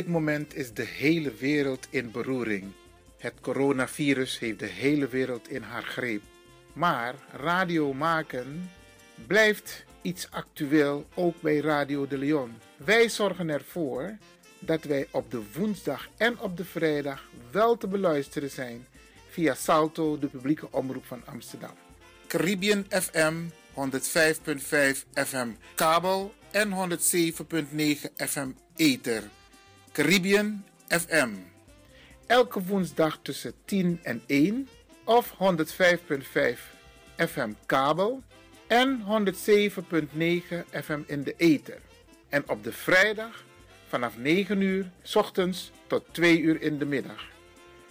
dit moment is de hele wereld in beroering. Het coronavirus heeft de hele wereld in haar greep. Maar radio maken blijft iets actueel, ook bij Radio De Leon. Wij zorgen ervoor dat wij op de woensdag en op de vrijdag wel te beluisteren zijn via Salto, de publieke omroep van Amsterdam. Caribbean FM 105.5 FM kabel en 107.9 FM ether. Caribbean FM. Elke woensdag tussen 10 en 1 of 105.5 FM kabel en 107.9 FM in de ether. En op de vrijdag vanaf 9 uur 's ochtends tot 2 uur in de middag.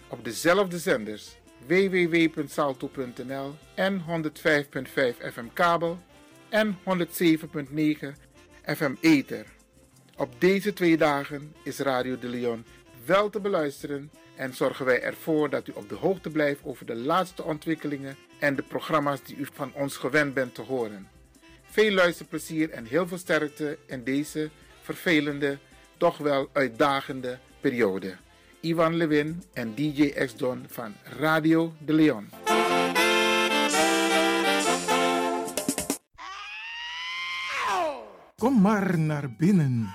Op dezelfde zenders www.salto.nl en 105.5 FM kabel en 107.9 FM ether. Op deze twee dagen is Radio De Leon wel te beluisteren en zorgen wij ervoor dat u op de hoogte blijft over de laatste ontwikkelingen en de programma's die u van ons gewend bent te horen. Veel luisterplezier en heel veel sterkte in deze vervelende, toch wel uitdagende periode. Iwan Lewin en DJ X-Don van Radio De Leon. Kom maar naar binnen.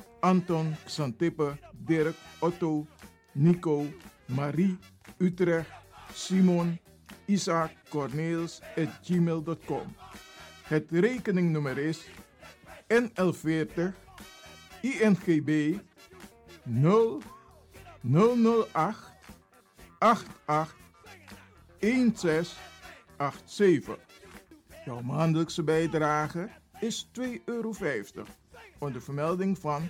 Anton, Xantippe, Dirk, Otto, Nico, Marie, Utrecht, Simon, Isaac, Corneels@gmail.com. Het rekeningnummer is NL40 INGB 0 008 88 1687. Jouw maandelijkse bijdrage is €2,50 onder vermelding van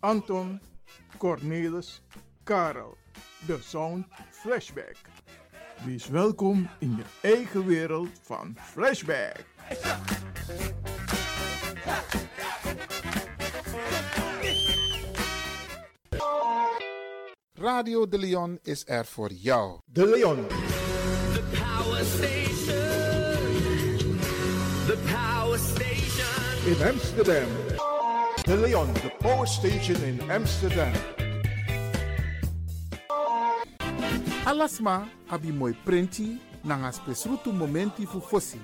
Anton, Cornelis, Karel. De Sound Flashback. Wees welkom in je eigen wereld van Flashback. Radio De Leon is er voor jou. De Leon. The Power Station. The Power Station. In Amsterdam. De Leon, the Power Station in Amsterdam. Alasma, abi moi prenti, nangas pesrutu momenti fu fossi.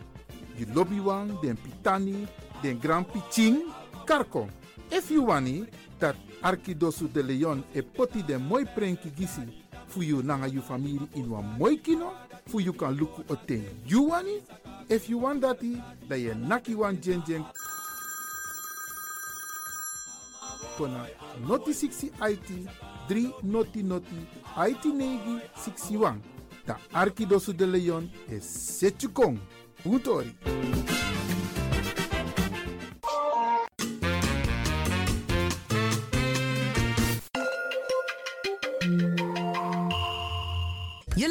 You lobby one, den pitani, den grand piching, karko. If you wani, dat Arkidosu De Leon e poti den moi prenki gisi, fu you nanga you family in wan moi kino, fu you kan luku oten. You wani? If you want dati, da ye naki wan jen jen. Kona noti 60 IT, 3 noti noti, IT 9 61. Da Arkidosu De Leon e setjukong. Puntori. Je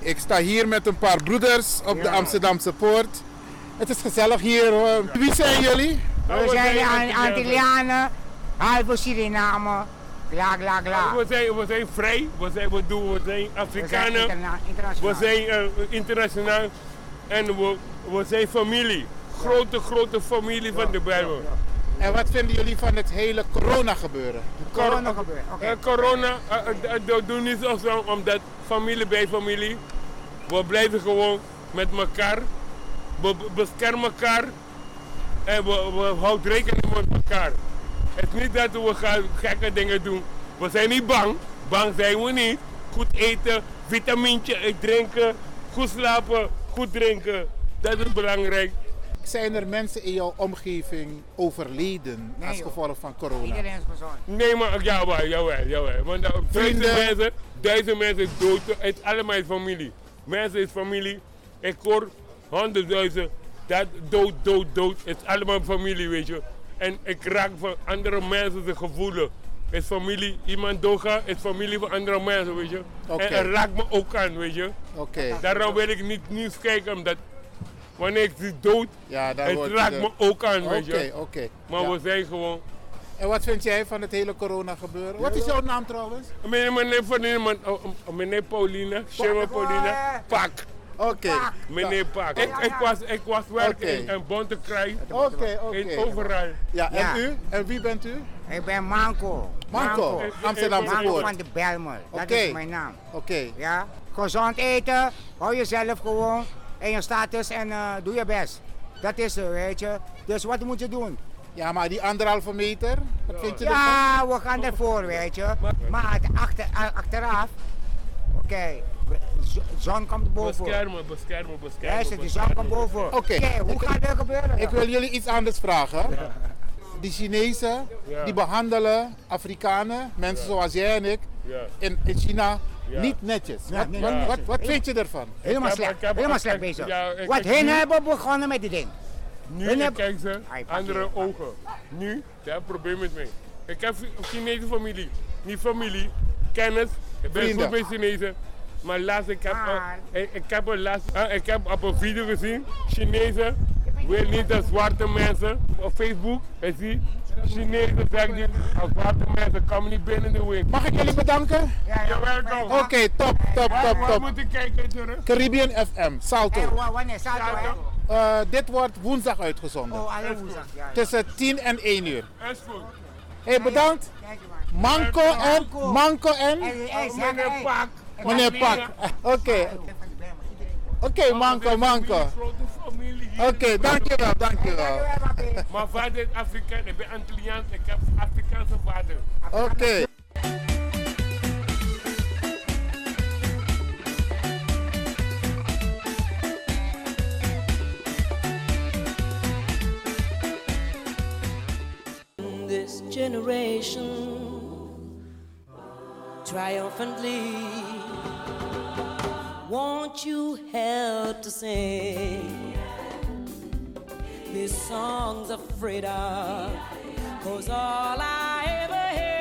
Ik sta hier met een paar broeders op de Amsterdamse Poort. Het is gezellig hier. Wie zijn jullie? We zijn de Antillianen, halve Suriname, Klaar, klaar, klaar. We zijn vrij, we zijn Afrikanen, we zijn internationaal en we zijn familie. Grote familie van de Bijbel. Ja. En wat vinden jullie van het hele corona gebeuren? Corona gebeuren, oké. Corona, doen niet zo omdat familie bij familie. We blijven gewoon met elkaar. We beschermen elkaar. En we houden rekening met elkaar. Het is niet dat we gaan gekke dingen doen. We zijn niet bang. Bang zijn we niet. Goed eten, vitamintje drinken, goed slapen, goed drinken. Dat is belangrijk. Zijn er mensen in jouw omgeving overleden als gevolg van corona? Iedereen is gezond. Nee, maar jawel. Want duizend mensen dood. Het is allemaal familie. Mensen is familie. Ik hoor 100.000. Dat dood. Het is allemaal familie, weet je. En ik raak van andere mensen de gevoelens. Het is familie, iemand doodgaat, het is familie van andere mensen, weet je. Okay. En het raakt me ook aan, weet je. Okay. Daarom wil ik niet nieuws kijken, omdat wanneer ik die dood, ja, het raakt me ook aan, weet je. Okay. Maar we zijn gewoon... En wat vind jij van het hele corona gebeuren? Wat is jouw naam trouwens? Meneer Paulina, Shema Paulina, Pak. Oké. Meneer Pak. Ik was werken in een Bontekrij. Oké. In overal. Ja, en u? En wie bent u? Ik ben Manco. Amsterdamse Manco van de Bijlmer. Dat is mijn naam. Oké. Ja? Gezond eten, hou jezelf gewoon in je status en doe je best. Dat is het, weet je. Dus wat moet je doen? Ja, maar die 1,5 meter? Wat vind je ervan? We gaan ervoor, weet je. Maar achteraf, de zon komt boven. Beschermen. Luister, de zon komt boven. Oké, hoe gaat dat gebeuren? Ik wil jullie iets anders vragen. Ja. Die Chinezen, die behandelen Afrikanen, mensen zoals jij en ik, in China niet netjes. Wat vind je ervan? Helemaal slecht bezig. Wat hen hebben begonnen met die ding. Nu kijken ze andere ogen. Nu, daar heb ik probleem met mij. Ik heb een Chinese familie. Niet familie, kennis. Ik ben goed met Chinezen. Maar laatst, ik heb op een video gezien, Chinezen wil niet dat zwarte mensen, op Facebook, je ziet, Chinezen zeggen niet, als zwarte mensen komen niet binnen de winkel. Mag ik jullie bedanken? Ja, welkom. Oké, top. Wat moet ik kijken terug? Caribbean FM, Salto. Wanneer Salto? Dit wordt woensdag uitgezonden. Oh, alle woensdag. Ja. Tussen 10 en 1 uur. Is goed. Hey, bedankt. Manco en? Meneer Pak. Oké, Manco. Oké, dankjewel. Mijn vader is Afrikaan, ik ben Antilliaans, ik heb Afrikaanse vader. Oké. This generation triumphantly, won't you help to sing these songs of freedom? 'Cause all I ever had,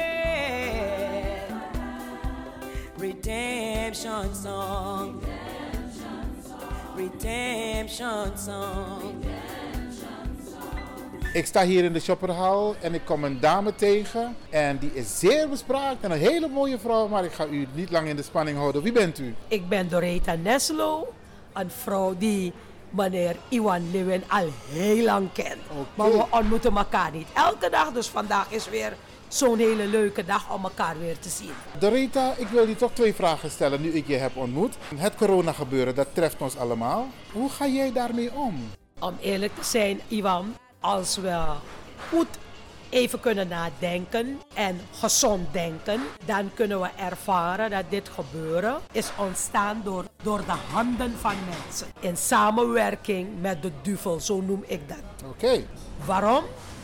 redemption song. Ik sta hier in de shopperhal en ik kom een dame tegen en die is zeer bespraakt en een hele mooie vrouw, maar ik ga u niet lang in de spanning houden. Wie bent u? Ik ben Doretta Neslo, een vrouw die meneer Iwan Lewin al heel lang kent. Okay. Maar we ontmoeten elkaar niet elke dag, dus vandaag is weer zo'n hele leuke dag om elkaar weer te zien. Doretta, ik wil je toch 2 vragen stellen nu ik je heb ontmoet. Het corona gebeuren, dat treft ons allemaal. Hoe ga jij daarmee om? Om eerlijk te zijn, Iwan... Als we goed even kunnen nadenken en gezond denken, dan kunnen we ervaren dat dit gebeuren is ontstaan door de handen van mensen. In samenwerking met de duivel, zo noem ik dat. Oké. Waarom?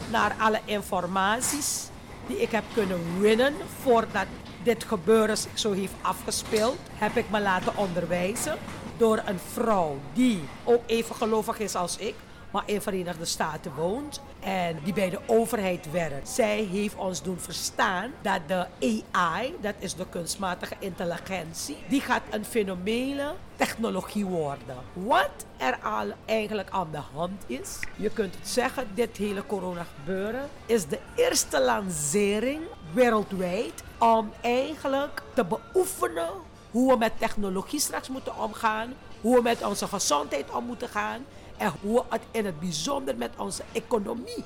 Naar alle informaties die ik heb kunnen winnen voordat dit gebeuren zich zo heeft afgespeeld, heb ik me laten onderwijzen door een vrouw die ook even gelovig is als ik. maar in Verenigde Staten woont en die bij de overheid werkt. Zij heeft ons doen verstaan dat de AI, dat is de kunstmatige intelligentie, die gaat een fenomene technologie worden. Wat er al eigenlijk aan de hand is, je kunt het zeggen, dit hele corona gebeuren is de eerste lancering wereldwijd om eigenlijk te beoefenen hoe we met technologie straks moeten omgaan, hoe we met onze gezondheid om moeten gaan en hoe we het in het bijzonder met onze economie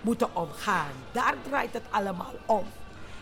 moeten omgaan. Daar draait het allemaal om.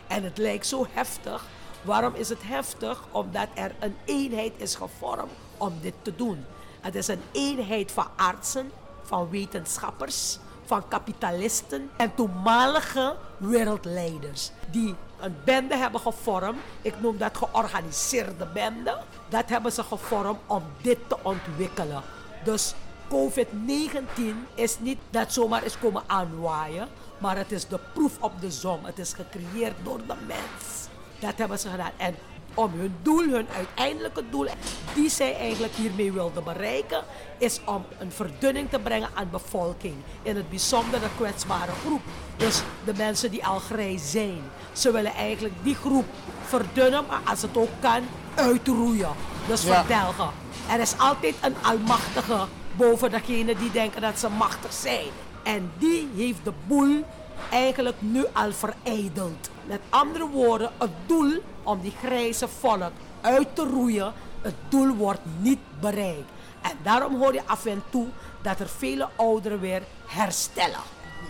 En het lijkt zo heftig. Waarom is het heftig? Omdat er een eenheid is gevormd om dit te doen. Het is een eenheid van artsen, van wetenschappers, van kapitalisten en toenmalige wereldleiders die een bende hebben gevormd. Ik noem dat georganiseerde bende. Dat hebben ze gevormd om dit te ontwikkelen. Dus COVID-19 is niet dat zomaar is komen aanwaaien, maar het is de proef op de som. Het is gecreëerd door de mens. Dat hebben ze gedaan. En om hun doel, hun uiteindelijke doel, die zij eigenlijk hiermee wilden bereiken, is om een verdunning te brengen aan de bevolking. In het bijzonder de kwetsbare groep. Dus de mensen die al grijs zijn. Ze willen eigenlijk die groep verdunnen, maar als het ook kan, uitroeien. Dus verdelgen. Er is altijd een almachtige boven degenen die denken dat ze machtig zijn. En die heeft de boel eigenlijk nu al verijdeld. Met andere woorden, het doel om die grijze volk uit te roeien, het doel wordt niet bereikt. En daarom hoor je af en toe dat er vele ouderen weer herstellen.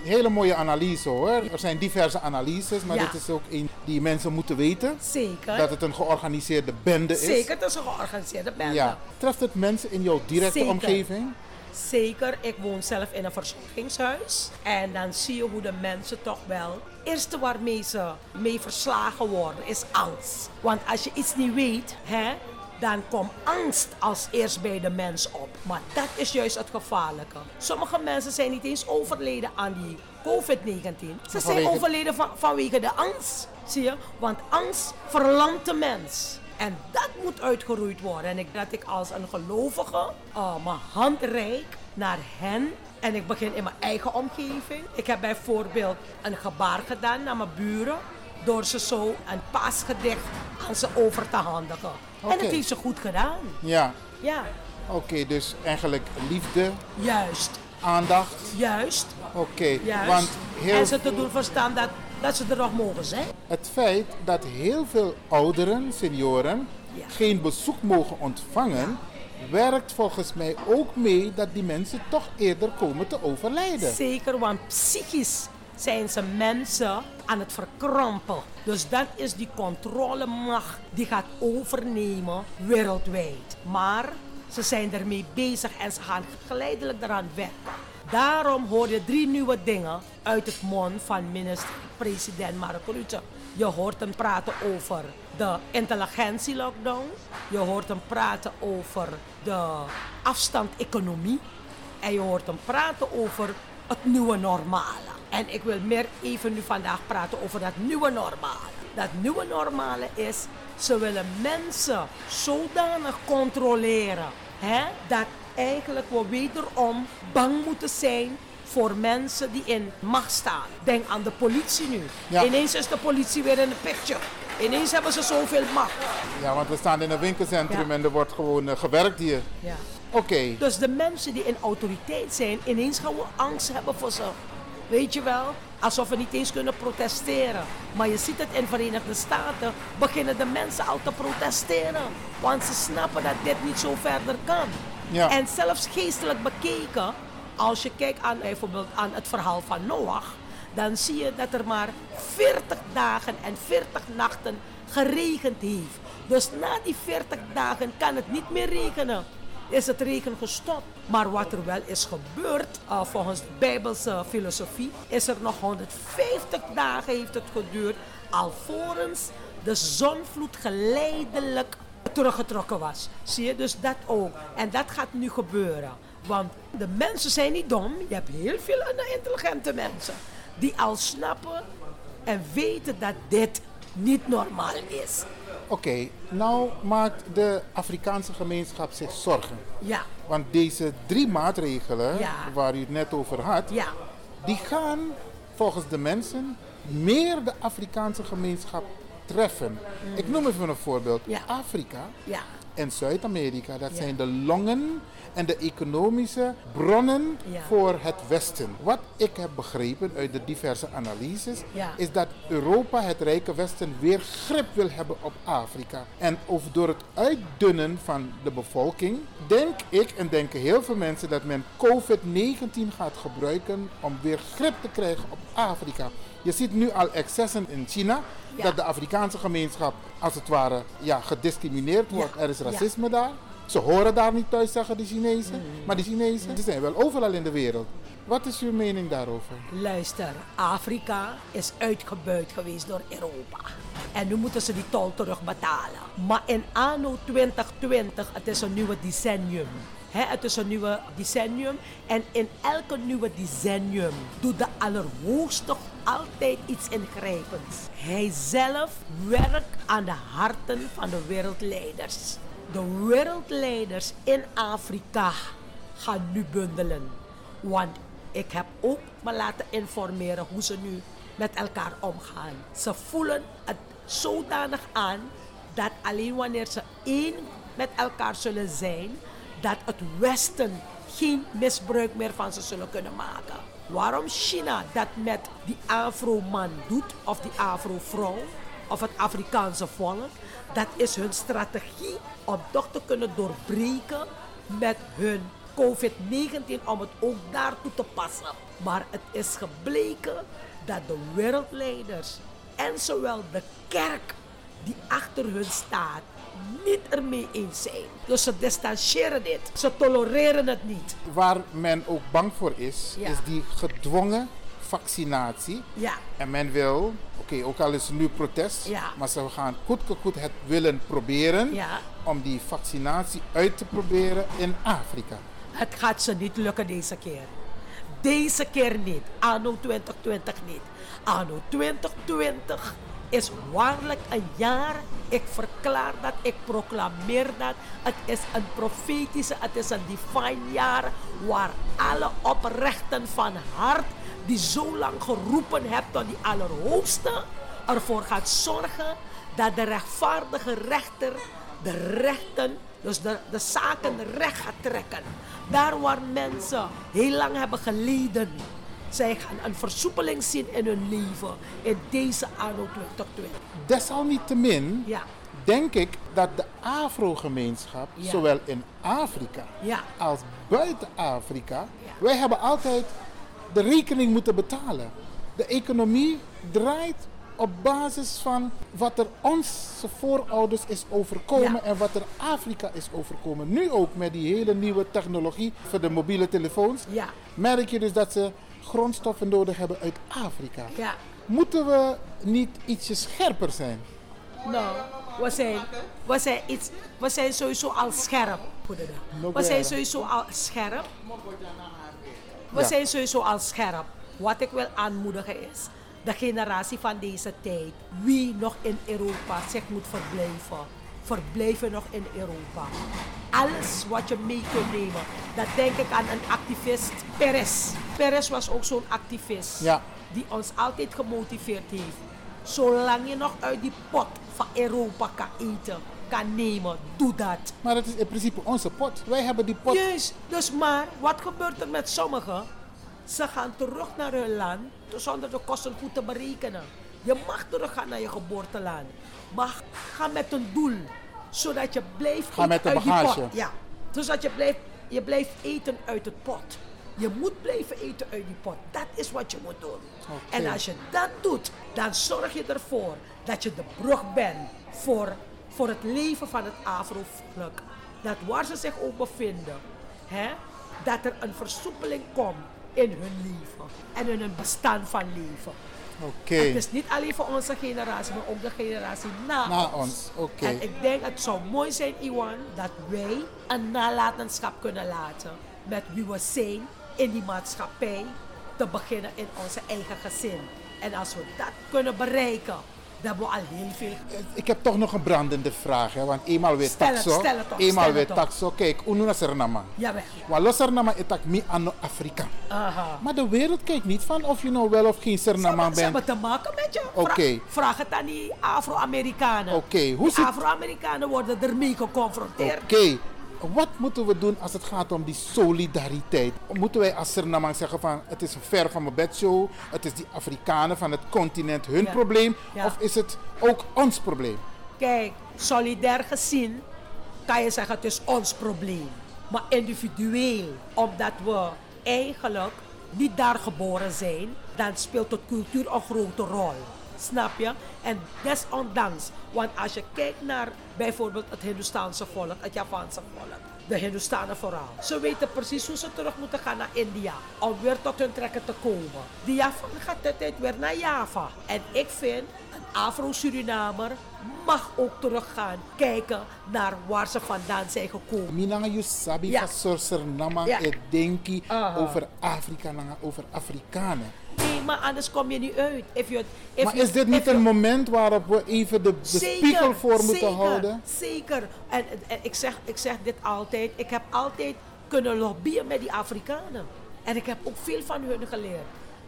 Hele mooie analyse hoor. Er zijn diverse analyses, maar dit is ook een die mensen moeten weten. Zeker. Dat het een georganiseerde bende is. Zeker, het is een georganiseerde bende. Ja. Treft het mensen in jouw directe omgeving? Zeker, ik woon zelf in een verzorgingshuis en dan zie je hoe de mensen toch wel... Het eerste waarmee ze mee verslagen worden is angst. Want als je iets niet weet, dan komt angst als eerst bij de mens op. Maar dat is juist het gevaarlijke. Sommige mensen zijn niet eens overleden aan die COVID-19. Ze zijn overleden vanwege de angst, zie je? Want angst verlamt de mens. En dat moet uitgeroeid worden. En dat ik als een gelovige mijn hand reik naar hen. En ik begin in mijn eigen omgeving. Ik heb bijvoorbeeld een gebaar gedaan naar mijn buren. Door ze zo een paasgedicht aan ze over te handigen. Okay. En dat heeft ze goed gedaan. Ja. Oké, dus eigenlijk liefde. Juist. Aandacht. Juist. Oké. Want heel... En ze te doen verstaan dat ze er nog mogen zijn. Het feit dat heel veel ouderen, senioren, geen bezoek mogen ontvangen... werkt volgens mij ook mee dat die mensen toch eerder komen te overlijden. Zeker, want psychisch zijn ze mensen aan het verkrampen. Dus dat is die controlemacht die gaat overnemen wereldwijd. Maar ze zijn ermee bezig en ze gaan geleidelijk eraan werken. Daarom hoor je 3 nieuwe dingen uit het mond van minister-president Mark Rutte. Je hoort hem praten over de intelligentie-lockdown. Je hoort hem praten over de afstand-economie. En je hoort hem praten over het nieuwe normale. En ik wil meer even nu vandaag praten over dat nieuwe normale. Dat nieuwe normale is, ze willen mensen zodanig controleren... dat eigenlijk we wederom bang moeten zijn... voor mensen die in macht staan. Denk aan de politie nu. Ja. Ineens is de politie weer in de picture. Ineens hebben ze zoveel macht. Ja, want we staan in een winkelcentrum en er wordt gewoon gewerkt hier. Ja. Oké. Dus de mensen die in autoriteit zijn, ineens gaan we angst hebben voor ze. Weet je wel? Alsof we niet eens kunnen protesteren. Maar je ziet het in Verenigde Staten, beginnen de mensen al te protesteren. Want ze snappen dat dit niet zo verder kan. Ja. En zelfs geestelijk bekeken... Als je kijkt aan bijvoorbeeld aan het verhaal van Noach, dan zie je dat er maar 40 dagen en 40 nachten geregend heeft. Dus na die 40 dagen kan het niet meer regenen. Is het regen gestopt. Maar wat er wel is gebeurd, volgens de Bijbelse filosofie, is er nog 150 dagen heeft het geduurd, alvorens de zonvloed geleidelijk teruggetrokken was. Zie je dus dat ook. En dat gaat nu gebeuren. Want de mensen zijn niet dom. Je hebt heel veel intelligente mensen die al snappen en weten dat dit niet normaal is. Oké, nou maakt de Afrikaanse gemeenschap zich zorgen. Ja. Want deze 3 maatregelen, waar u het net over had, die gaan volgens de mensen meer de Afrikaanse gemeenschap treffen. Mm. Ik noem even een voorbeeld. Ja. Afrika en Zuid-Amerika, dat zijn de longen en de economische bronnen voor het Westen. Wat ik heb begrepen uit de diverse analyses, is dat Europa, het rijke Westen, weer grip wil hebben op Afrika. En of door het uitdunnen van de bevolking, denk ik en denken heel veel mensen dat men COVID-19 gaat gebruiken om weer grip te krijgen op Afrika. Je ziet nu al excessen in China, dat de Afrikaanse gemeenschap als het ware gediscrimineerd wordt. Er is racisme daar. Ze horen daar niet thuis, zeggen de Chinezen. Maar die Chinezen die zijn wel overal in de wereld. Wat is uw mening daarover? Luister, Afrika is uitgebuit geweest door Europa. En nu moeten ze die tol terugbetalen. Maar in anno 2020, het is een nieuwe decennium. Het is een nieuwe decennium. En in elke nieuwe decennium doet de Allerhoogste altijd iets ingrijpends. Hij zelf werkt aan de harten van de wereldleiders. De wereldleiders in Afrika gaan nu bundelen. Want ik heb ook me laten informeren hoe ze nu met elkaar omgaan. Ze voelen het zodanig aan dat alleen wanneer ze één met elkaar zullen zijn, dat het Westen geen misbruik meer van ze zullen kunnen maken. Waarom China dat met die Afro-man doet, of die Afro-vrouw, of het Afrikaanse volk, dat is hun strategie om toch te kunnen doorbreken met hun COVID-19, om het ook daartoe te passen. Maar het is gebleken dat de wereldleiders en zowel de kerk die achter hun staat niet ermee eens zijn. Dus ze distancieren dit. Ze tolereren het niet. Waar men ook bang voor is, is die gedwongen vaccinatie. Ja. En men wil, ook al is het nu protest, maar ze gaan goed het willen proberen om die vaccinatie uit te proberen in Afrika. Het gaat ze niet lukken deze keer. Deze keer niet. Anno 2020 niet. Anno 2020 is waarlijk een jaar. Ik verklaar dat, ik proclameer dat. Het is een profetische, het is een divine jaar waar alle oprechten van hart die zo lang geroepen hebt aan die Allerhoogste, ervoor gaat zorgen dat de rechtvaardige rechter de rechten, dus de zaken recht gaat trekken. Daar waar mensen heel lang hebben geleden, zij gaan een versoepeling zien in hun leven in deze anno 2020. Desalniettemin denk ik dat de Afro-gemeenschap, zowel in Afrika als buiten Afrika, wij hebben altijd de rekening moeten betalen. De economie draait op basis van wat er onze voorouders is overkomen en wat er Afrika is overkomen. Nu ook met die hele nieuwe technologie voor de mobiele telefoons, merk je dus dat ze grondstoffen nodig hebben uit Afrika. Ja. Moeten we niet ietsje scherper zijn? Nou, we zijn sowieso al scherp. We zijn sowieso al scherp. Wat ik wil aanmoedigen is de generatie van deze tijd. Wie nog in Europa zich moet verblijven. Verblijven nog in Europa. Alles wat je mee kunt nemen. Dat denk ik aan een activist, Perez. Perez was ook zo'n activist. Ja. Die ons altijd gemotiveerd heeft. Zolang je nog uit die pot van Europa kan eten, kan nemen, doe dat. Maar het is in principe onze pot. Wij hebben die pot. Juist. Dus maar, wat gebeurt er met sommigen? Ze gaan terug naar hun land zonder de kosten goed te berekenen. Je mag teruggaan naar je geboorteland. Maar ga met een doel. Zodat je blijft eten uit de pot. Ja. Zodat je blijft eten uit het pot. Je moet blijven eten uit die pot. Dat is wat je moet doen. Okay. En als je dat doet, dan zorg je ervoor dat je de brug bent voor het leven van het Afro-volk. Dat waar ze zich ook bevinden, dat er een versoepeling komt in hun leven en in hun bestaan van leven. Okay. Het is niet alleen voor onze generatie, maar ook de generatie na ons. Okay. En ik denk het zou mooi zijn, Iwan, dat wij een nalatenschap kunnen laten met wie we zijn in die maatschappij, te beginnen in onze eigen gezin. En als we dat kunnen bereiken, We hebben al heel veel. Ik heb toch nog een brandende vraag, hè? Want eenmaal weer taxo. Eenmaal weer taxo. Kijk, hoe noem je dat? Jawel. Want los Sernama is niet aan Afrika. Maar de wereld kijkt niet van of je nou wel of geen Sernama bent. Ze hebben te maken met je. Okay. Vraag het aan die Afro-Amerikanen. Okay. Hoe zit... Afro-Amerikanen worden ermee geconfronteerd. Oké. Okay. Wat moeten we doen als het gaat om die solidariteit? Moeten wij als Surinamers zeggen van het is ver van mijn bedshow, het is die Afrikanen van het continent hun probleem, of is het ook ons probleem? Kijk, solidair gezien kan je zeggen het is ons probleem. Maar individueel, omdat we eigenlijk niet daar geboren zijn, dan speelt de cultuur een grote rol. Snap je? En desondanks, want als je kijkt naar bijvoorbeeld het Hindoestaanse volk, het Javaanse volk, de Hindoestanen vooral. Ze weten precies hoe ze terug moeten gaan naar India om weer tot hun trekken te komen. Die Javan gaat de tijd weer naar Java. En ik vind, een Afro-Surinamer mag ook teruggaan kijken naar waar ze vandaan zijn gekomen. Minanga Yusabi van Suriname en denki over Afrika, over Afrikanen. Nee, maar anders kom je niet uit. Maar is dit niet een moment waarop we even de spiegel voor moeten houden? Zeker. En ik zeg dit altijd. Ik heb altijd kunnen lobbyen met die Afrikanen. En ik heb ook veel van hun geleerd.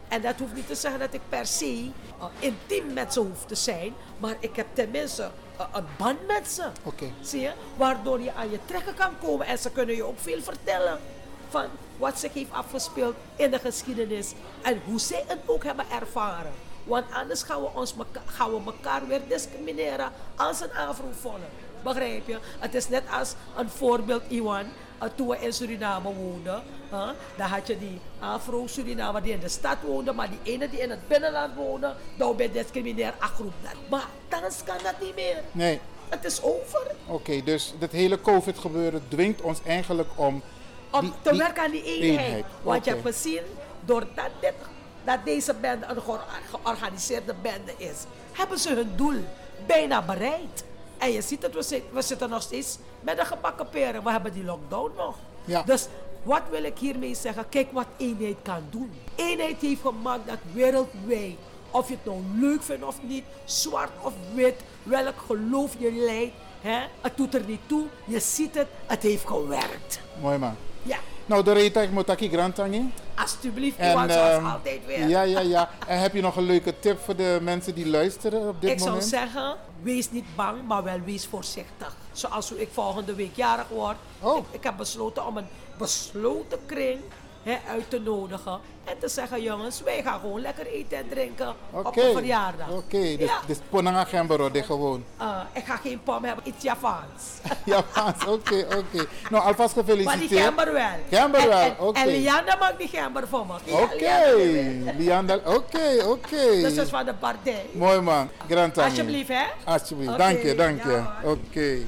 En dat hoeft niet te zeggen dat ik per se intiem met ze hoef te zijn. Maar ik heb tenminste een band met ze. Okay. Zie je? Waardoor je aan je trekken kan komen. En ze kunnen je ook veel vertellen van wat zich heeft afgespeeld in de geschiedenis en hoe zij het ook hebben ervaren. Want anders gaan we elkaar weer discrimineren als een Afrovolk. Begrijp je? Het is net als een voorbeeld, Iwan, toen we in Suriname woonden. Dan had je die Afro-Surinamer die in de stad woonde, maar die ene die in het binnenland woonde, dan ben je discrimineer afgroep. Maar thans kan dat niet meer. Nee. Het is over. Oké, dus dat hele COVID gebeuren dwingt ons eigenlijk om te werken aan die eenheid. Want je hebt gezien, doordat deze bende een georganiseerde bende is, hebben ze hun doel bijna bereikt. En je ziet dat we zitten nog steeds met een gebakken peren. We hebben die lockdown nog. Ja. Dus wat wil ik hiermee zeggen? Kijk wat eenheid kan doen. Eenheid heeft gemaakt dat wereldwijd, of je het nou leuk vindt of niet, zwart of wit, welk geloof je leidt, het doet er niet toe. Je ziet het, het heeft gewerkt. Mooi man. Ja. Nou, Doretta, ik moet je grand danken. Alsjeblieft, Iwan, zoals altijd weer. Ja. En heb je nog een leuke tip voor de mensen die luisteren op dit moment? Ik zou zeggen, wees niet bang, maar wel wees voorzichtig. Zoals ik volgende week jarig word. Oh. Ik heb besloten om een besloten kring uit te nodigen. En te zeggen, jongens, wij gaan gewoon lekker eten en drinken op een verjaardag. Oké, dus ponanga gembero, dit gewoon. Ik ga geen pom hebben, iets Javaans. Javaans, oké. Nou, alvast gefeliciteerd. Maar die gember wel. Gember wel, oké. En Lianda maakt die gember voor me. Oké, Lianda, oké. Dus dat is van de partij. Mooi man, grand tannie. Alsjeblieft, hè. Alsjeblieft, dank je. Oké.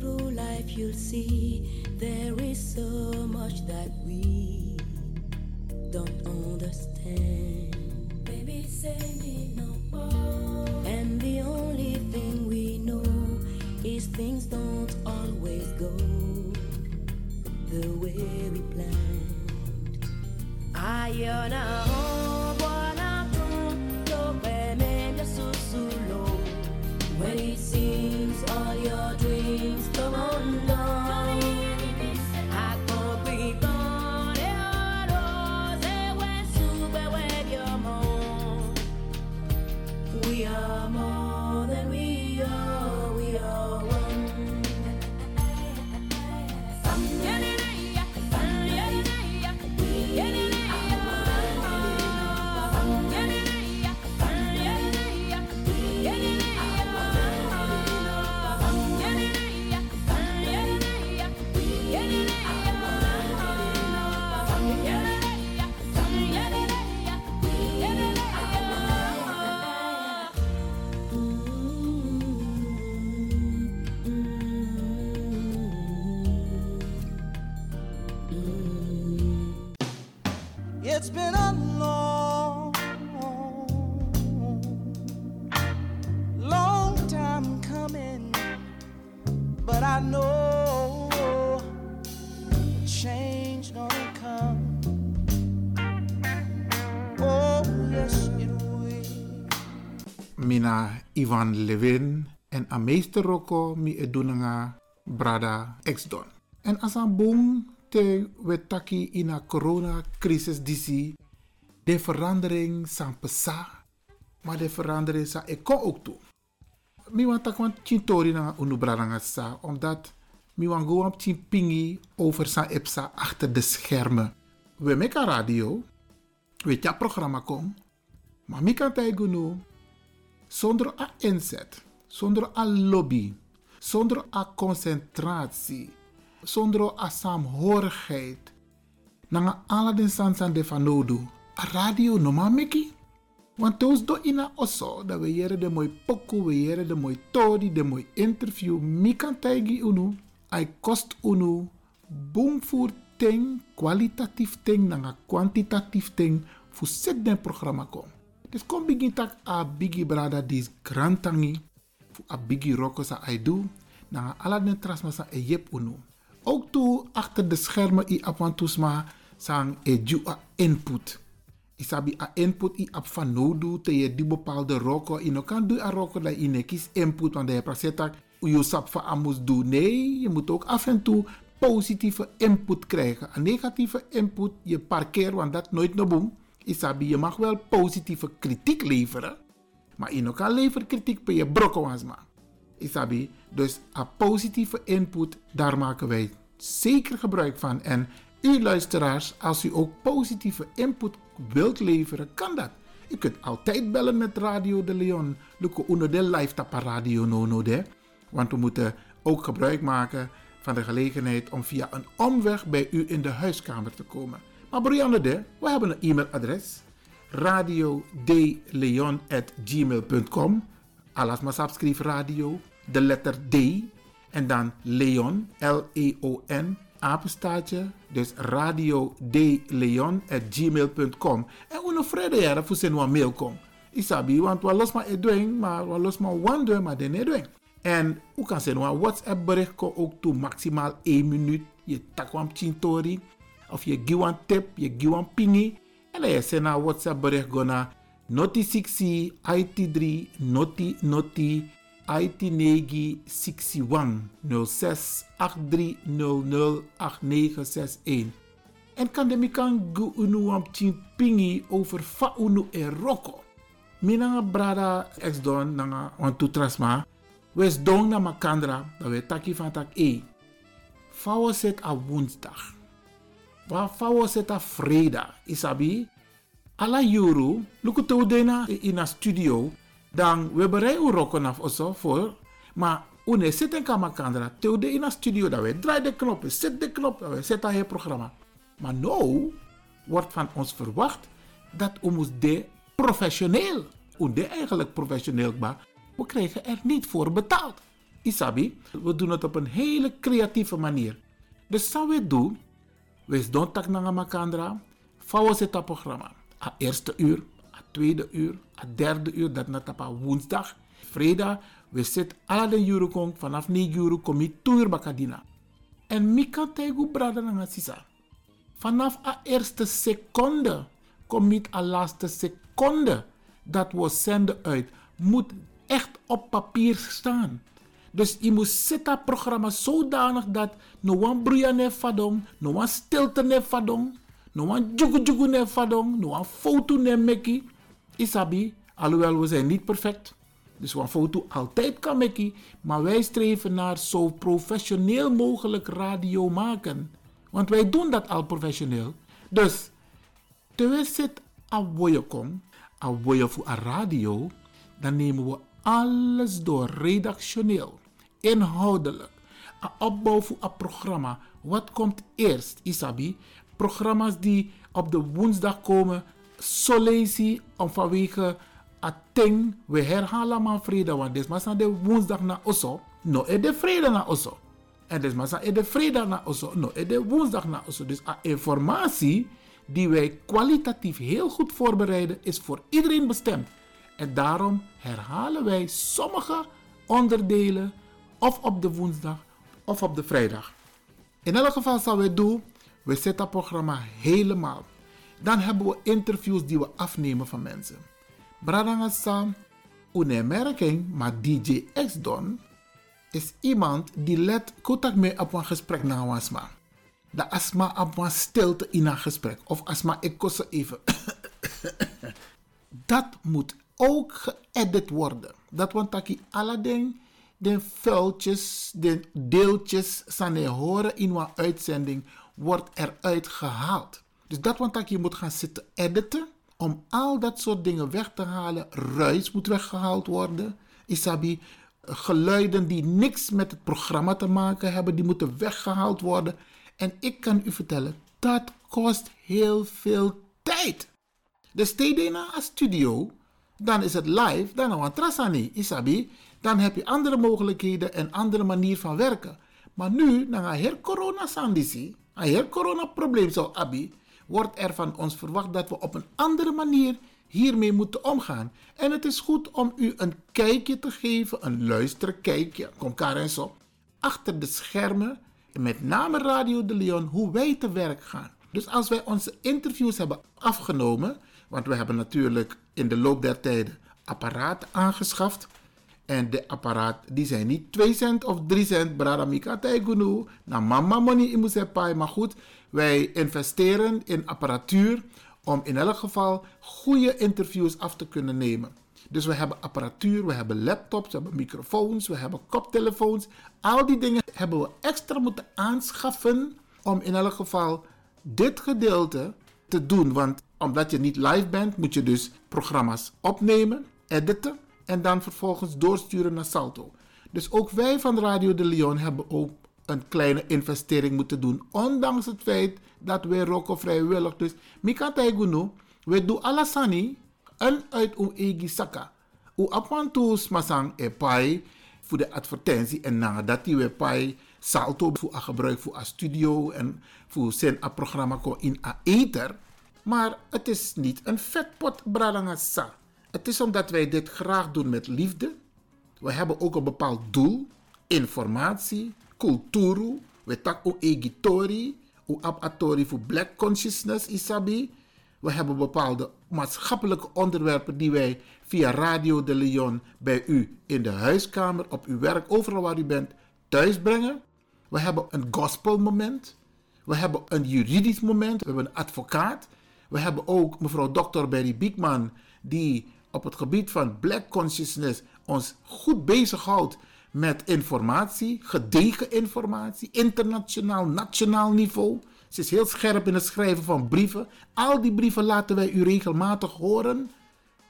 Through life you'll see there is so much that we don't understand. Baby, say me no more. And the only thing we know is things don't always go the way we planned. When it seems all your dreams come undone, I can't be born a rose when super when you're more. We are more than we are one. It's been a long, I know change gonna come. Oh yes it will. Mina Iwan Lewin en a meester roko mi edunanga brada X-Don. En asambong te wetaki in a corona crisis disi de verandering san pesa, maar de verandering sa eko ook toe. Mi wan tak wan chintori na unu brada sa, omdat mi wan go op chinpingi over san epsa achter de schermen. We meka radio, we tja programma kom, maar mi kan taigunu zonder a inzet, zonder a lobby, zonder a concentratie, zonder a saamhorigheid. Nanga ala den sansan de fanodu, a radio noma meki. Want toos do ina osso, dat we jere de mooi poku, we jere de mooi tori, de mooi interview, mikan taigi unu, ai kost unu, boomvoer ting, kwalitatief ting, nanga kwantitatief ting, fu set den programma kom. Dus kom begin tak a bigi brada dis grand tangi, fu a bigi roko sa ai do, nanga ala den transmasa e yep unu. Ook toe achter de schermen i apwantusma sang eju a input. Isabi a input i ap van nodu te je die bepaalde roko ino kan doe a roko dat je kies input want je prasetak je sap van amus doen. Nee, je moet ook af en toe positieve input krijgen. Een negatieve input je parkeer want dat nooit no boom. Isabi je mag wel positieve kritiek leveren, maar ino kan lever kritiek per je brokkoasma. Isabi, dus een positieve input, daar maken wij zeker gebruik van. En u luisteraars, als u ook positieve input wilt leveren, kan dat. U kunt altijd bellen met Radio De Leon. Luko uno de live tapa radio nono de. Want we moeten ook gebruik maken van de gelegenheid om via een omweg bij u in de huiskamer te komen. Maar Brianne de, we hebben een e-mailadres. radiodeleon@gmail.com. Alas maar subscribe radio, de letter D en dan Leon, L-E-O-N, apenstaartje, dus radiodeleon@gmail.com. En we nog vrede jaren voor zijn een mail kom. Isabi, want we los maar doen, maar we los maar wandelen, maar dan niet doen. En u kan zijn een WhatsApp bericht ook toe maximaal 1 minuut. Je takwam chintori, of je giwan tip, je giwan pingi. En dan je zijn een WhatsApp bericht gona. Noti 60 IT3 Noti IT9 61 06 8300 8961. En kan de mikan gu unu am pingi over fa unu e roko. Minanga brada X-Don nanga ontu trasma. Wes don na makandra dat we taki van tak e. Fawo set a woensdag. Wa fawo set a vrijdag. Isabi. Alla juru, lukuto dena in a studio, dan we berei u rokken af osso voor, maar une zit in kamakandra, teude in a studio, dat we draai de knop, zet de knop, dat we zetten het programma. Maar nou wordt van ons verwacht dat we moest de professioneel, de eigenlijk professioneel, maar we krijgen er niet voor betaald. Isabi, we doen het op een hele creatieve manier. Dus wat we doen, we doen tak na kamakandra, vouwen zet dat programma. A eerste uur, a tweede uur, a derde uur, dat natapa woensdag, vrijdag, we zitten alle de jurukong vanaf 9 uur kom ik 2 uur bakadina. En mika tegu brada na sisa. Vanaf a eerste seconde, kom ik a laatste seconde, dat we zenden uit, moet echt op papier staan. Dus je moet zitten programma zodanig dat no one bruya ne fadong, no one stilte ne fadong. No one jugu ne vadong, no one foto ne meki. Isabi, alhoewel we zijn niet perfect. Dus we een foto altijd kan meki. Maar wij streven naar zo professioneel mogelijk radio maken. Want wij doen dat al professioneel. Dus, terwijl zit aboyekom, aboye voor een radio, dan nemen we alles door. Redactioneel, inhoudelijk, opbouw voor een programma. Wat komt eerst, Isabi? Programma's die op de woensdag komen, solezi om vanwege ateng, we herhalen maar vrede, want desmaals na de woensdag na osso, no e de vrede na osso. En desmaals na e de vrede na osso, no e de woensdag na osso. Dus informatie die wij kwalitatief heel goed voorbereiden, is voor iedereen bestemd. En daarom herhalen wij sommige onderdelen, of op de woensdag, of op de vrijdag. In elk geval zal we doen, we zetten het programma helemaal. Dan hebben we interviews die we afnemen van mensen. Bradangasam, een merking, maar DJ X-Don is iemand die let contact mee op een gesprek na een asma. De asma op een stilte in een gesprek. Of asma, ik kost ze even. Dat moet ook geëdit worden. Dat want dat je alle dingen, de vuiltjes, de deeltjes, zijn horen in een uitzending, wordt eruit gehaald. Dus dat want dat je moet gaan zitten editen, om al dat soort dingen weg te halen. Ruis moet weggehaald worden. Isabi, geluiden die niks met het programma te maken hebben, die moeten weggehaald worden. En ik kan u vertellen, dat kost heel veel tijd. Dus TD na een studio, dan is het live, dan een trasani, isabi. Dan heb je andere mogelijkheden en andere manier van werken. Maar nu, na een heel corona-sandisi, een heel corona-probleem zo, abi, wordt er van ons verwacht dat we op een andere manier hiermee moeten omgaan. En het is goed om u een kijkje te geven, een luisterkijkje, kom Karen zo, achter de schermen, met name Radio De Leon, hoe wij te werk gaan. Dus als wij onze interviews hebben afgenomen, want we hebben natuurlijk in de loop der tijden apparaten aangeschaft. En de apparaat, die zijn niet 2 cent of 3 cent. Bradamika taigunu. Na mama money in moesepai. Maar goed, wij investeren in apparatuur om in elk geval goede interviews af te kunnen nemen. Dus we hebben apparatuur, we hebben laptops, we hebben microfoons, we hebben koptelefoons. Al die dingen hebben we extra moeten aanschaffen om in elk geval dit gedeelte te doen. Want omdat je niet live bent, moet je dus programma's opnemen, editen en dan vervolgens doorsturen naar Salto. Dus ook wij van Radio De Leon hebben ook een kleine investering moeten doen. Ondanks het feit dat we roken vrijwillig. Dus, mika taigunu, we doen alasani en uit uw eigen saka. U apwantu smasang epai voor de advertentie en nadat die we pai Salto voor a gebruik voor a studio en voor zijn a programma in a ether. Maar het is niet een vetpot bradangasa. Het is omdat wij dit graag doen met liefde. We hebben ook een bepaald doel. Informatie, cultuur. We tak o egitori, o abatori voor black consciousness isabi. We hebben bepaalde maatschappelijke onderwerpen die wij via Radio De Leon bij u in de huiskamer, op uw werk, overal waar u bent, thuis brengen. We hebben een gospelmoment. We hebben een juridisch moment. We hebben een advocaat. We hebben ook mevrouw Dr. Berry Biekman die op het gebied van black consciousness ons goed bezighoudt met informatie, gedegen informatie, internationaal, nationaal niveau. Ze is heel scherp in het schrijven van brieven. Al die brieven laten wij u regelmatig horen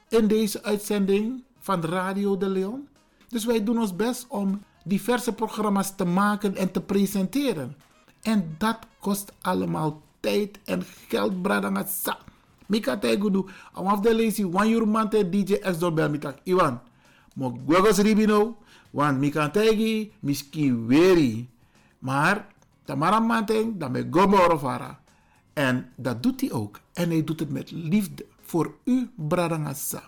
in deze uitzending van Radio De Leon. Dus wij doen ons best om diverse programma's te maken en te presenteren. En dat kost allemaal tijd en geld, bradangatsa. Mika taigudu, amaf de lezi, wan jurmante DJ X-Don bel mitak. Iwan, mok gwegos ribino, want mika taigi, miskin weri. Maar, tamara manteng, dan me gomorovara. En dat doet hij ook. En hij doet het met liefde voor u, bradangatsa.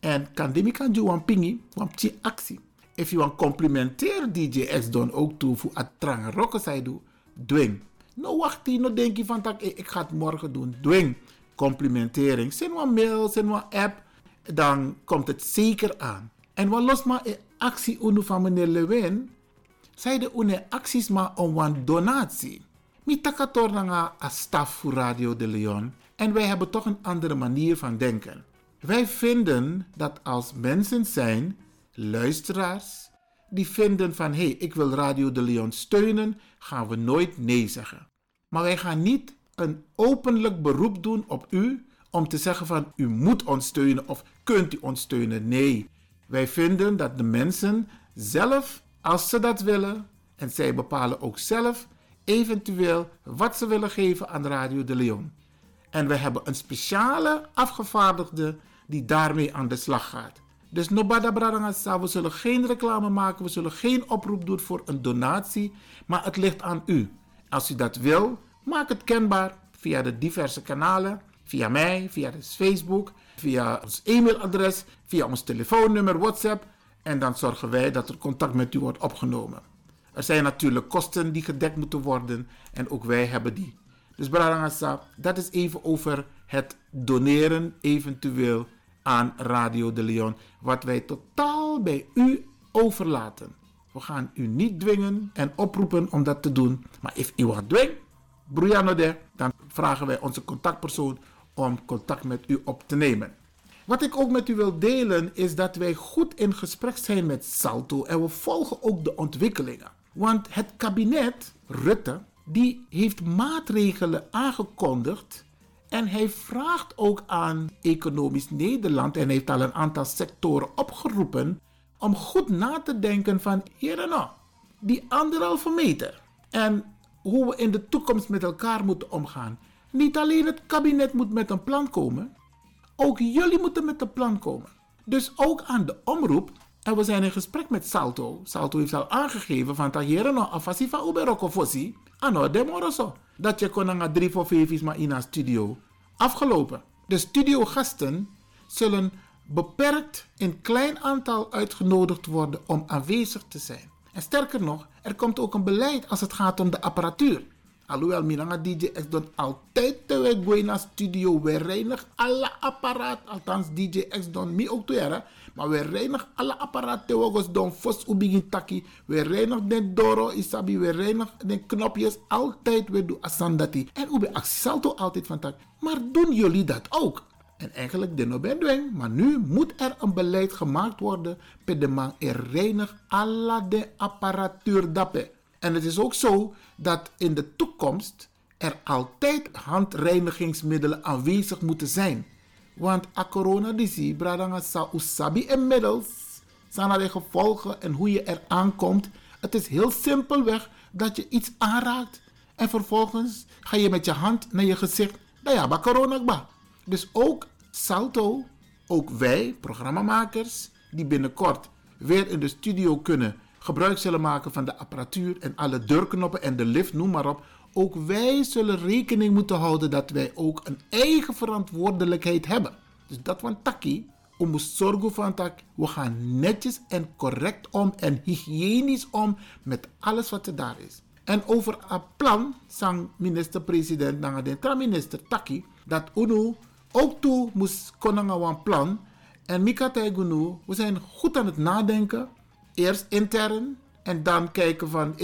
En kandemi kanju wan pingi, wan pti actie. If you want complimenteer DJ X-Don ook toe voor het trange rokken zij doet, dwing. Nou wacht je, nou denk je van tak, ik ga het morgen doen. Dwing. Complimentering. Zend wat mail, zend wat app. Dan komt het zeker aan. En wat los maar in actie van meneer Lewin. Zij de une acties maar om een donatie. Mitakator nanga a staf voor Radio De Leon. En wij hebben toch een andere manier van denken. Wij vinden dat als mensen zijn, luisteraars, die vinden van, hé, ik wil Radio De Leon steunen, gaan we nooit nee zeggen. Maar wij gaan niet een openlijk beroep doen op u, om te zeggen van, u moet ons steunen of kunt u ons steunen. Nee, wij vinden dat de mensen zelf, als ze dat willen, en zij bepalen ook zelf, eventueel wat ze willen geven aan Radio De Leon. En we hebben een speciale afgevaardigde die daarmee aan de slag gaat. Dus nobada bradangasa, we zullen geen reclame maken, we zullen geen oproep doen voor een donatie, maar het ligt aan u. Als u dat wil, maak het kenbaar via de diverse kanalen, via mij, via Facebook, via ons e-mailadres, via ons telefoonnummer, WhatsApp. En dan zorgen wij dat er contact met u wordt opgenomen. Er zijn natuurlijk kosten die gedekt moeten worden en ook wij hebben die. Dus Brarangasa, dat is even over het doneren eventueel aan Radio De Leon. Wat wij totaal bij u overlaten. We gaan u niet dwingen en oproepen om dat te doen. Maar als u wat dwingt, dan vragen wij onze contactpersoon om contact met u op te nemen. Wat ik ook met u wil delen is dat wij goed in gesprek zijn met Salto. En we volgen ook de ontwikkelingen. Want het kabinet Rutte, die heeft maatregelen aangekondigd. En hij vraagt ook aan Economisch Nederland. En heeft al een aantal sectoren opgeroepen. Om goed na te denken van hier en nou. Die 1,5 meter. En hoe we in de toekomst met elkaar moeten omgaan. Niet alleen het kabinet moet met een plan komen. Ook jullie moeten met een plan komen. Dus ook aan de omroep. En we zijn in gesprek met Salto. Salto heeft al aangegeven van dat hier nog afasi van Uberoko Fossi. Ano demoroso. Dat je kon aan 3 voor 5 is maar in een studio. Afgelopen. De studiogasten zullen beperkt in klein aantal uitgenodigd worden om aanwezig te zijn. En sterker nog, er komt ook een beleid als het gaat om de apparatuur. Alhoewel Minanga DJ X-Don altijd te weg naar studio. We reinig alle apparaat. Althans DJ X-Don mi ook te. Maar we reinig alle apparaat te wegos don fos ubigin taki. We reinig den doro isabi. We reinig den knopjes. Altijd we doen asandati. En ube Salto altijd van tak. Maar doen jullie dat ook? En eigenlijk de nobedwing. Maar nu moet er een beleid gemaakt worden. Pedemang er reinig alle de apparatuur dappe. En het is ook zo dat in de toekomst er altijd handreinigingsmiddelen aanwezig moeten zijn. Want a corona disi, bradanga sa usabi inmiddels, sana de gevolgen en hoe je er aankomt. Het is heel simpelweg dat je iets aanraakt en vervolgens ga je met je hand naar je gezicht. Nou ja, ba corona ba. Dus ook Salto, ook wij, programmamakers, die binnenkort weer in de studio kunnen gebruik zullen maken van de apparatuur en alle deurknoppen en de lift, noem maar op. Ook wij zullen rekening moeten houden dat wij ook een eigen verantwoordelijkheid hebben. Dus dat van Taki, om zorgen van Tak, we gaan netjes en correct om en hygiënisch om met alles wat er daar is. En over een plan, sang minister-president, dan de tra-minister Taki, dat UNO ook toe moest konnen aan een plan. En Mika Taigunu, we zijn goed aan het nadenken. Eerst intern en dan kijken van,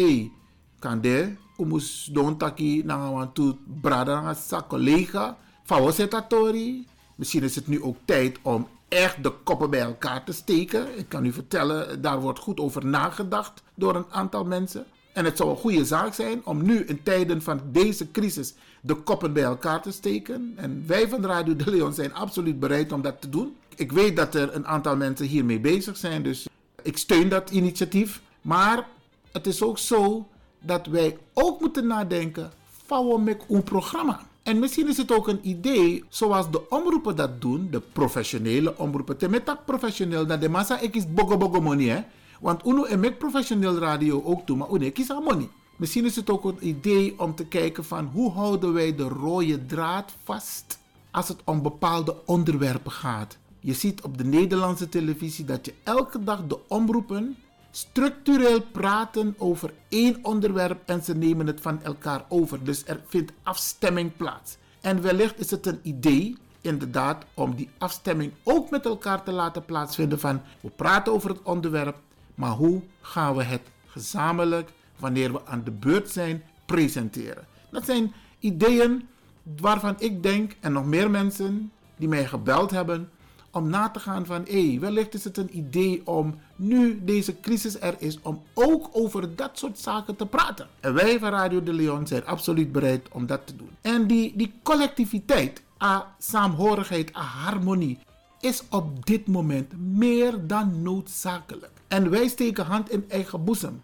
kan dit, we moeten doen taki naar een toe braden sa collega, favosetatori. Misschien is het nu ook tijd om echt de koppen bij elkaar te steken. Ik kan u vertellen, daar wordt goed over nagedacht door een aantal mensen. En het zou een goede zaak zijn om nu in tijden van deze crisis de koppen bij elkaar te steken. En wij van Radio De Leon zijn absoluut bereid om dat te doen. Ik weet dat er een aantal mensen hiermee bezig zijn, dus ik steun dat initiatief, maar het is ook zo dat wij ook moeten nadenken van met een programma. En misschien is het ook een idee, zoals de omroepen dat doen, de professionele omroepen. Temeta professioneel, dat de massa ik is bogo money, hè? Want uno en met professioneel radio ook toe, maar uno ik is aan money. Misschien is het ook een idee om te kijken van hoe houden wij de rode draad vast als het om bepaalde onderwerpen gaat. Je ziet op de Nederlandse televisie dat je elke dag de omroepen structureel praten over één onderwerp en ze nemen het van elkaar over. Dus er vindt afstemming plaats. En wellicht is het een idee, inderdaad, om die afstemming ook met elkaar te laten plaatsvinden van we praten over het onderwerp, maar hoe gaan we het gezamenlijk, wanneer we aan de beurt zijn, presenteren. Dat zijn ideeën waarvan ik denk, en nog meer mensen die mij gebeld hebben, om na te gaan van, wellicht is het een idee om, nu deze crisis er is, om ook over dat soort zaken te praten. En wij van Radio De Leon zijn absoluut bereid om dat te doen. En die collectiviteit, saamhorigheid, harmonie, is op dit moment meer dan noodzakelijk. En wij steken hand in eigen boezem.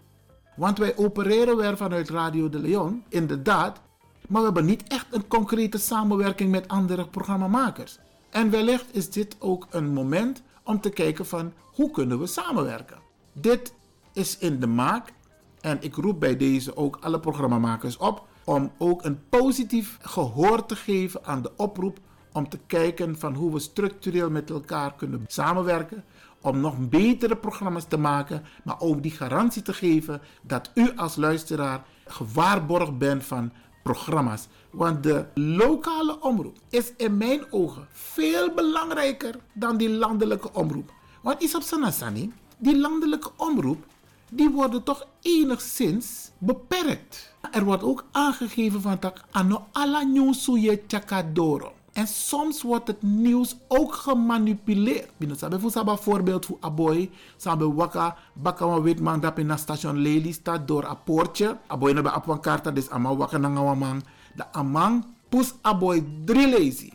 Want wij opereren weer vanuit Radio De Leon, inderdaad, maar we hebben niet echt een concrete samenwerking met andere programmamakers. En wellicht is dit ook een moment om te kijken van hoe kunnen we samenwerken. Dit is in de maak en ik roep bij deze ook alle programmamakers op om ook een positief gehoor te geven aan de oproep om te kijken van hoe we structureel met elkaar kunnen samenwerken. om nog betere programma's te maken, maar ook die garantie te geven dat u als luisteraar gewaarborgd bent van programma's. Want de lokale omroep is in mijn ogen veel belangrijker dan die landelijke omroep. Want is op Sanasani, die landelijke omroep, die worden toch enigszins beperkt. Er wordt ook aangegeven van tak ano ala nyusuye chakadoro. En soms wordt het nieuws ook gemanipuleerd. Bijvoorbeeld voor Aboy, Sabe Waka, Bakawa Witman, dat in het station Lely staat door een poortje. Aboy naar de Apwankarta, dus Amang Waka Nangawamang. De Amang poes Aboy 3 lazy.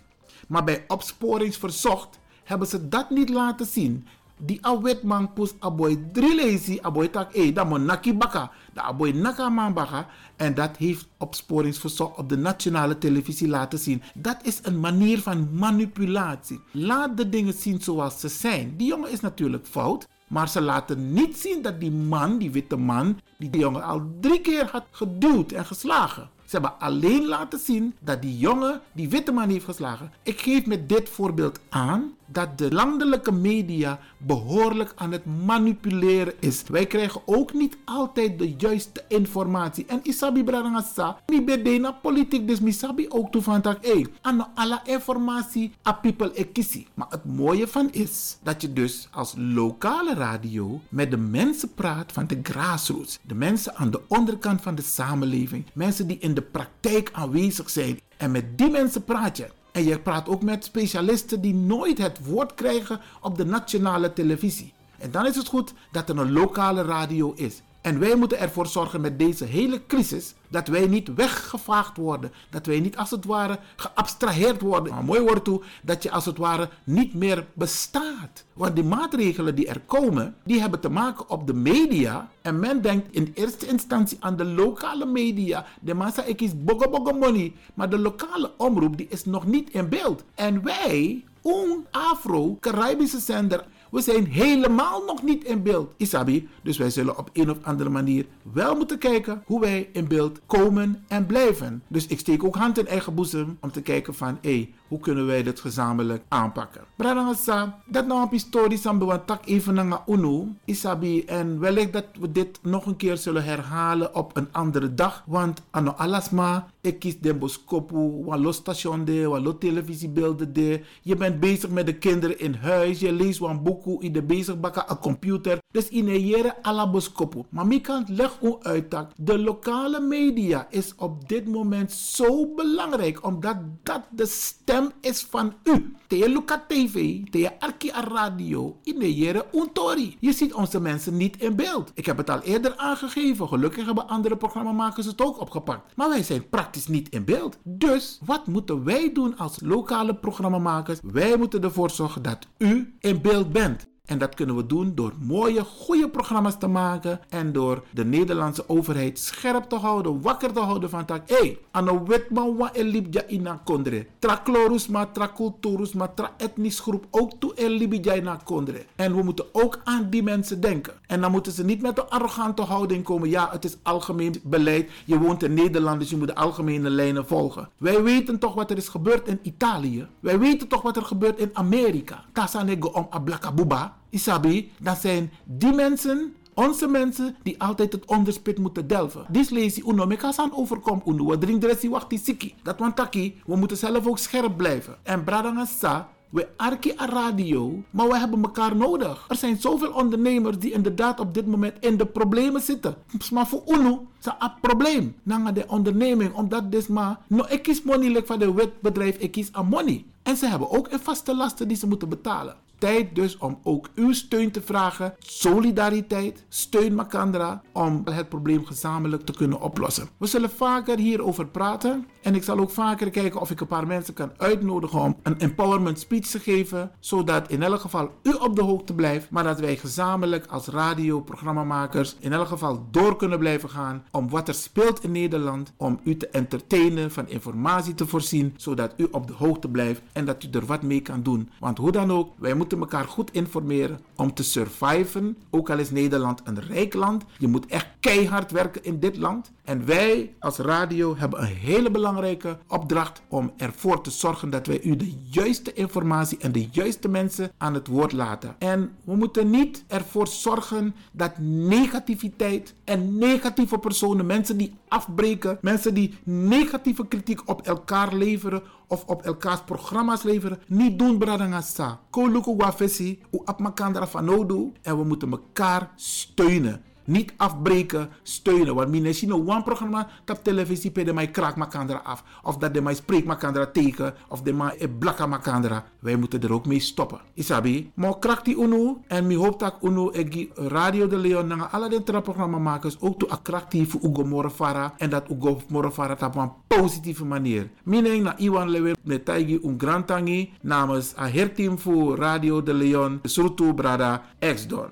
Maar bij opsporingsverzocht hebben ze dat niet laten zien. Die awetman poes Aboy 3 lazy, Aboy tak, dat moet naki baka. De Aboy naka man baka. En dat heeft opsporingsverzocht op de nationale televisie laten zien. Dat is een manier van manipulatie. Laat de dingen zien zoals ze zijn. Die jongen is natuurlijk fout. Maar ze laten niet zien dat die man, die witte man, die jongen al 3 keer had geduwd en geslagen. Ze hebben alleen laten zien dat die jongen die witte man heeft geslagen. Ik geef met dit voorbeeld aan dat de landelijke media behoorlijk aan het manipuleren is. Wij krijgen ook niet altijd de juiste informatie. En Isabi Brarangasa, die bedena politiek, dus Misabi ook toe van tak, aan alle informatie a people ekisi. Maar het mooie van is dat je dus als lokale radio met de mensen praat van de grassroots. De mensen aan de onderkant van de samenleving. Mensen die in de praktijk aanwezig zijn. En met die mensen praat je. En je praat ook met specialisten die nooit het woord krijgen op de nationale televisie. En dan is het goed dat er een lokale radio is. En wij moeten ervoor zorgen met deze hele crisis dat wij niet weggevaagd worden. Dat wij niet als het ware geabstraheerd worden. Een mooi woord toe, dat je als het ware niet meer bestaat. Want die maatregelen die er komen, die hebben te maken op de media. En men denkt in eerste instantie aan de lokale media. De massa ekis bogo bogo money. Maar de lokale omroep die is nog niet in beeld. En wij, een Afro-Caribische zender... We zijn helemaal nog niet in beeld, Isabi. Dus wij zullen op een of andere manier wel moeten kijken hoe wij in beeld komen en blijven. Dus ik steek ook hand in eigen boezem om te kijken van, hoe kunnen wij dit gezamenlijk aanpakken? Brarangasa, dat nou een historisch aanbouw, tak even naar Unu, Isabi. En wellicht dat we dit nog een keer zullen herhalen op een andere dag. Want ano alasma, ik kies den boskopu, walo station de, walo televisiebeelden de. Je bent bezig met de kinderen in huis, je leest wan boek. In de bezig bakken een computer. Dus in een jere ala boskopu. Maar ik kan leg u uit dat de lokale media is op dit moment zo belangrijk. Omdat dat de stem is van u. Te luka tv, te arki a radio. In een jere untori. Je ziet onze mensen niet in beeld. Ik heb het al eerder aangegeven. Gelukkig hebben andere programmamakers het ook opgepakt. Maar wij zijn praktisch niet in beeld. Dus wat moeten wij doen als lokale programmamakers? Wij moeten ervoor zorgen dat u in beeld bent. En dat kunnen we doen door mooie, goede programma's te maken en door de Nederlandse overheid scherp te houden, wakker te houden van tak. Ano wetman wa elibja ina kondre. Tra klorusma, tra culturusma, tra etnisch groep ook toe elibja ina kondre. En we moeten ook aan die mensen denken. En dan moeten ze niet met een arrogante houding komen. Ja, het is algemeen beleid. Je woont in Nederland, dus je moet de algemene lijnen volgen. Wij weten toch wat er is gebeurd in Italië. Wij weten toch wat er gebeurt in Amerika. Tasanego om ablakabuba. Isabi, dat zijn die mensen, onze mensen, die altijd het onderspit moeten delven. Dit lees je, uno, meka's aan overkom, uno, we drinken de wachti siki. Dat want taki, we moeten zelf ook scherp blijven. En Bradangasa, we arki a radio, maar we hebben elkaar nodig. Er zijn zoveel ondernemers die inderdaad op dit moment in de problemen zitten. Maar voor uno, dat is een probleem. Nanga de onderneming, omdat dit maar, no, ik kies money, like van de wetbedrijf, ik kies a money. En ze hebben ook een vaste lasten die ze moeten betalen. Tijd dus om ook uw steun te vragen. Solidariteit, steun Makandra, om het probleem gezamenlijk te kunnen oplossen. We zullen vaker hierover praten. En ik zal ook vaker kijken of ik een paar mensen kan uitnodigen om een empowerment speech te geven. Zodat in elk geval u op de hoogte blijft. Maar dat wij gezamenlijk als radioprogrammamakers in elk geval door kunnen blijven gaan. Om wat er speelt in Nederland. Om u te entertainen, van informatie te voorzien. Zodat u op de hoogte blijft en dat u er wat mee kan doen. Want hoe dan ook, wij moeten elkaar goed informeren om te surviven. Ook al is Nederland een rijk land, je moet echt keihard werken in dit land. En wij als radio hebben een hele belangrijke opdracht om ervoor te zorgen dat wij u de juiste informatie en de juiste mensen aan het woord laten. En we moeten niet ervoor zorgen dat negativiteit en negatieve personen, mensen die afbreken, mensen die negatieve kritiek op elkaar leveren of op elkaars programma's leveren, niet doen, bradangasa. Koluku wafesi, u apmakandra fanodu. En we moeten elkaar steunen. Niet afbreken, steunen. Want mijn Chino one programma op televisie pede mij kraak makandra af. Of dat de mij spreek makandra tegen. Of de mij blakka makandra. Wij moeten er ook mee stoppen. Isabi, maar kraak die unu. En mi hoop dat unu egi Radio de Leon nanga alle de programma makers ook toe kraak die voor Ugo Morafara. En dat Ugo Morafara op een positieve manier. Mijn naam na Iwan Lewin met taigi un grand tangi namens a her team voor Radio de Leon. Surtout brada X-Don.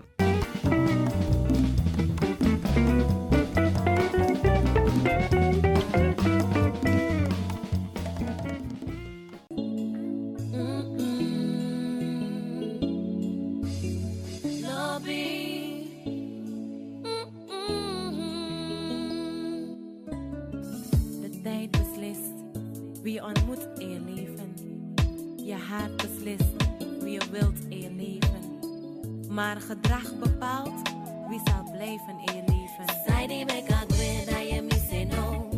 Maar gedrag bepaalt wie zal blijven in je leven. Zij die me kan gwen, je misse no.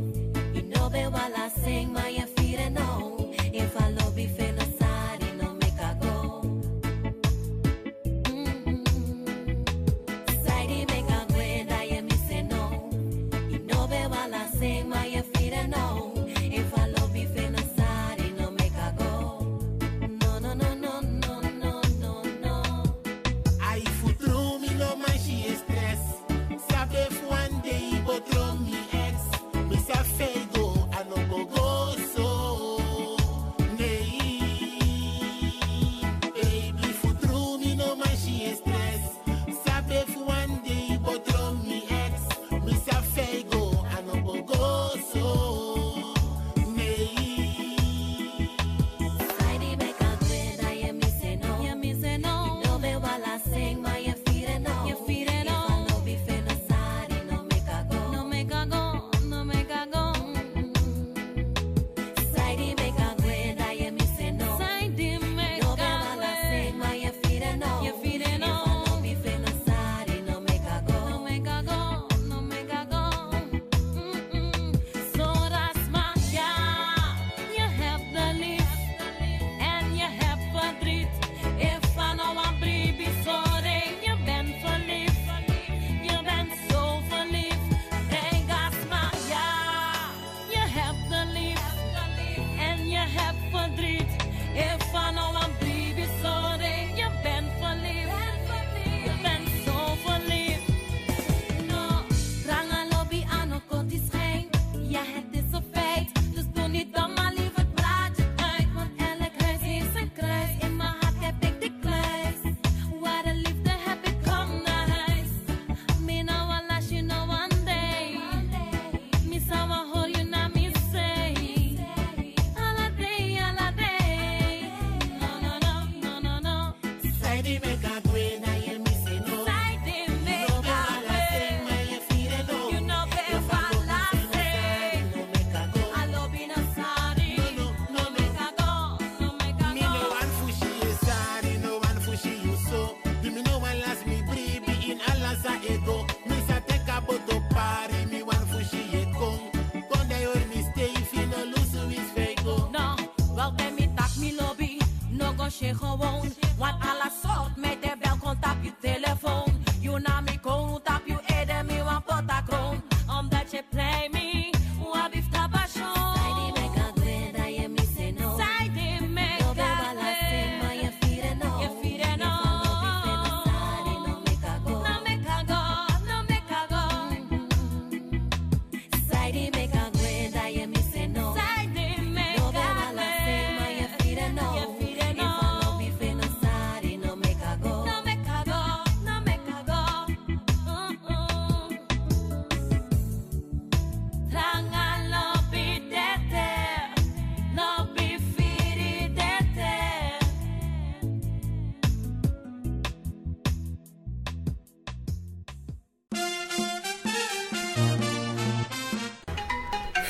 Je no be wala sing, maar je fire no. In falobi velo sari no me kan go. Zij die me kan gwen, je misse no. Je no be wala sing, maar je fire no. In falobi velo sari no me kan go. No, no, no, no, no.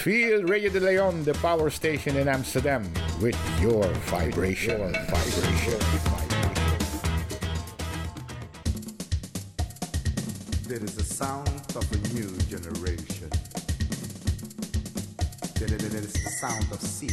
Feel Radio De Leon, the power station in Amsterdam, with your vibration. Your vibration. There is a sound of a new generation. There is the sound of sea.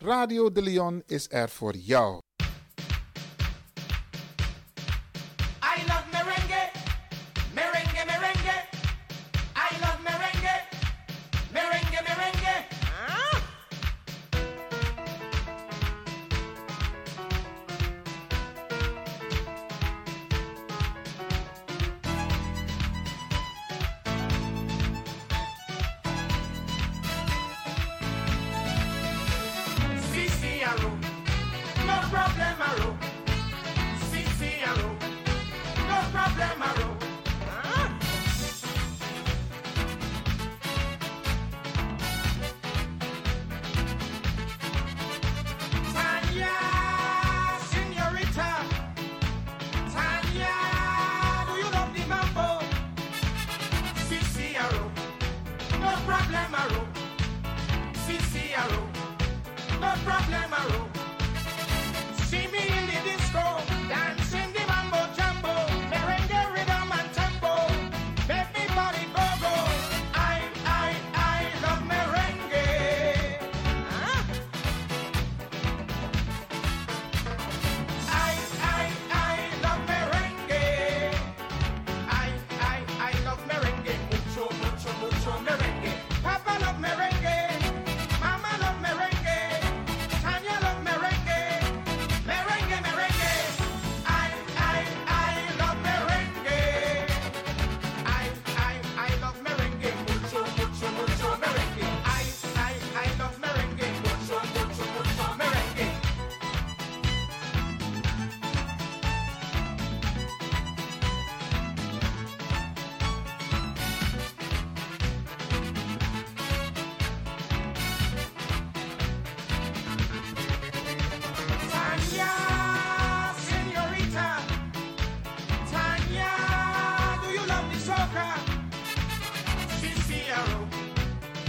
Radio De Leon is er voor jou. I love merengue, merengue, merengue. I love merengue, merengue, merengue. Ah. problem a room. See me in the disco, dancing the mambo jambo, merengue rhythm and tempo, make me body go go. I love merengue. Huh? I love merengue. I love merengue, mucho mucho mucho merengue. Papa love merengue.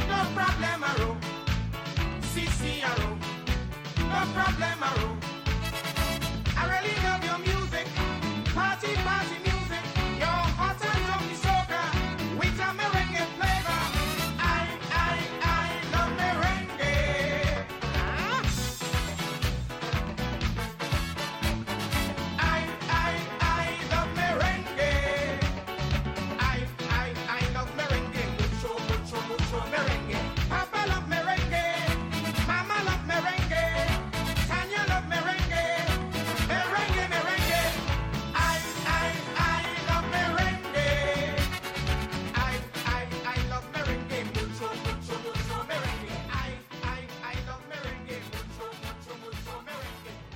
No problem, I roll.